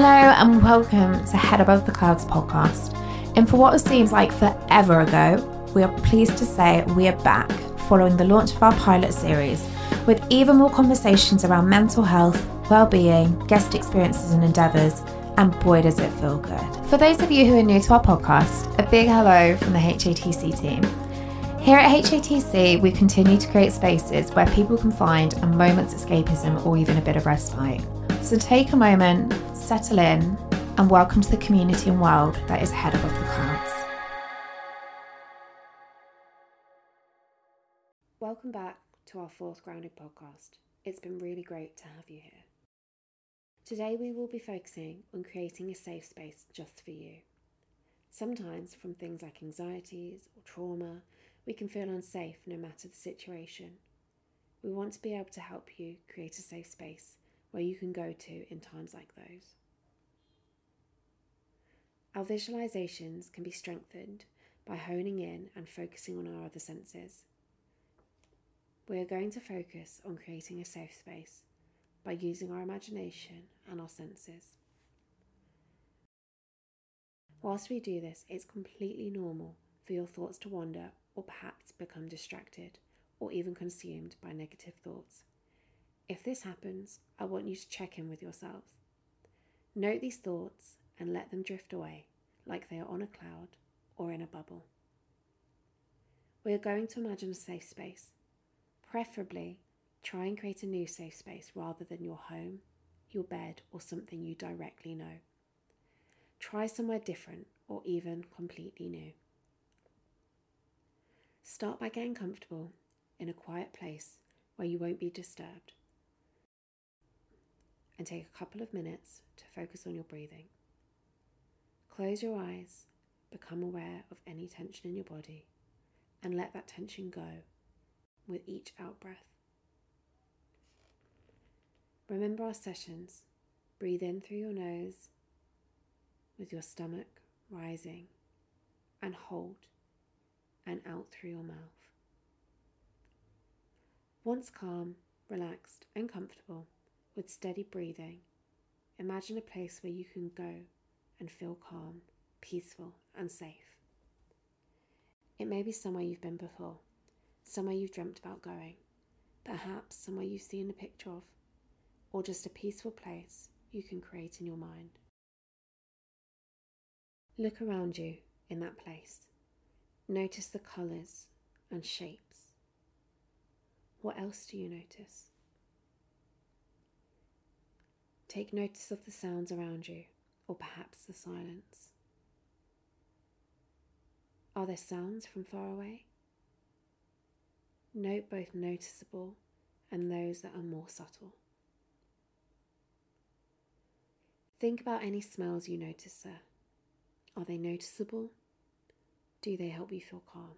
Hello and welcome to Head Above the Clouds podcast. And for what seems like forever ago, we are pleased to say we are back following the launch of our pilot series with even more conversations around mental health, well-being, guest experiences and endeavours, and boy does it feel good. For those of you who are new to our podcast, a big hello from the HATC team. Here at HATC, we continue to create spaces where people can find a moment's escapism or even a bit of respite. So take a moment, settle in, and welcome to the community and world that is Head Above the Clouds. Welcome back to our fourth Grounded podcast. It's been really great to have you here. Today we will be focusing on creating a safe space just for you. Sometimes from things like anxieties or trauma, we can feel unsafe no matter the situation. We want to be able to help you create a safe space where you can go to in times like those. Our visualizations can be strengthened by honing in and focusing on our other senses. We are going to focus on creating a safe space by using our imagination and our senses. Whilst we do this, it's completely normal for your thoughts to wander or perhaps become distracted or even consumed by negative thoughts. If this happens, I want you to check in with yourself. Note these thoughts and let them drift away like they are on a cloud or in a bubble. We are going to imagine a safe space. Preferably, try and create a new safe space rather than your home, your bed, or something you directly know. Try somewhere different or even completely new. Start by getting comfortable in a quiet place where you won't be disturbed. And take a couple of minutes to focus on your breathing. Close your eyes, become aware of any tension in your body, and let that tension go with each out breath. Remember our sessions. Breathe in through your nose, with your stomach rising, and hold, and out through your mouth. Once calm, relaxed, and comfortable, with steady breathing, imagine a place where you can go and feel calm, peaceful, and safe. It may be somewhere you've been before, somewhere you've dreamt about going, perhaps somewhere you've seen a picture of, or just a peaceful place you can create in your mind. Look around you in that place. Notice the colours and shapes. What else do you notice? Take notice of the sounds around you, or perhaps the silence. Are there sounds from far away? Note both noticeable and those that are more subtle. Think about any smells you notice there. Are they noticeable? Do they help you feel calm?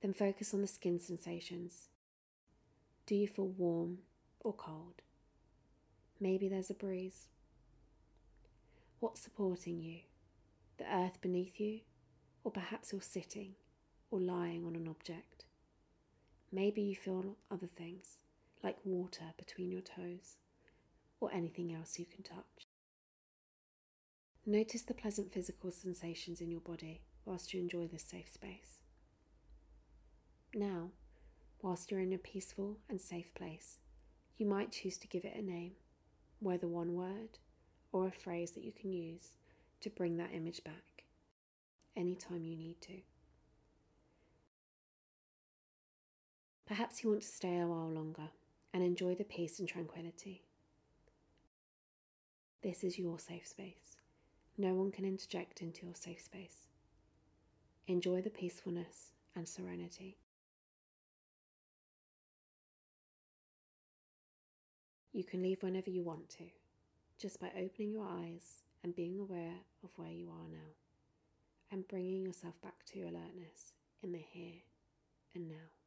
Then focus on the skin sensations. Do you feel warm or cold? Maybe there's a breeze. What's supporting you? The earth beneath you? Or perhaps you're sitting or lying on an object. Maybe you feel other things, like water between your toes, or anything else you can touch. Notice the pleasant physical sensations in your body whilst you enjoy this safe space. Now, whilst you're in a peaceful and safe place, you might choose to give it a name, whether one word or a phrase that you can use to bring that image back anytime you need to. Perhaps you want to stay a while longer and enjoy the peace and tranquility. This is your safe space. No one can interject into your safe space. Enjoy the peacefulness and serenity. You can leave whenever you want to, just by opening your eyes and being aware of where you are now, and bringing yourself back to your alertness in the here and now.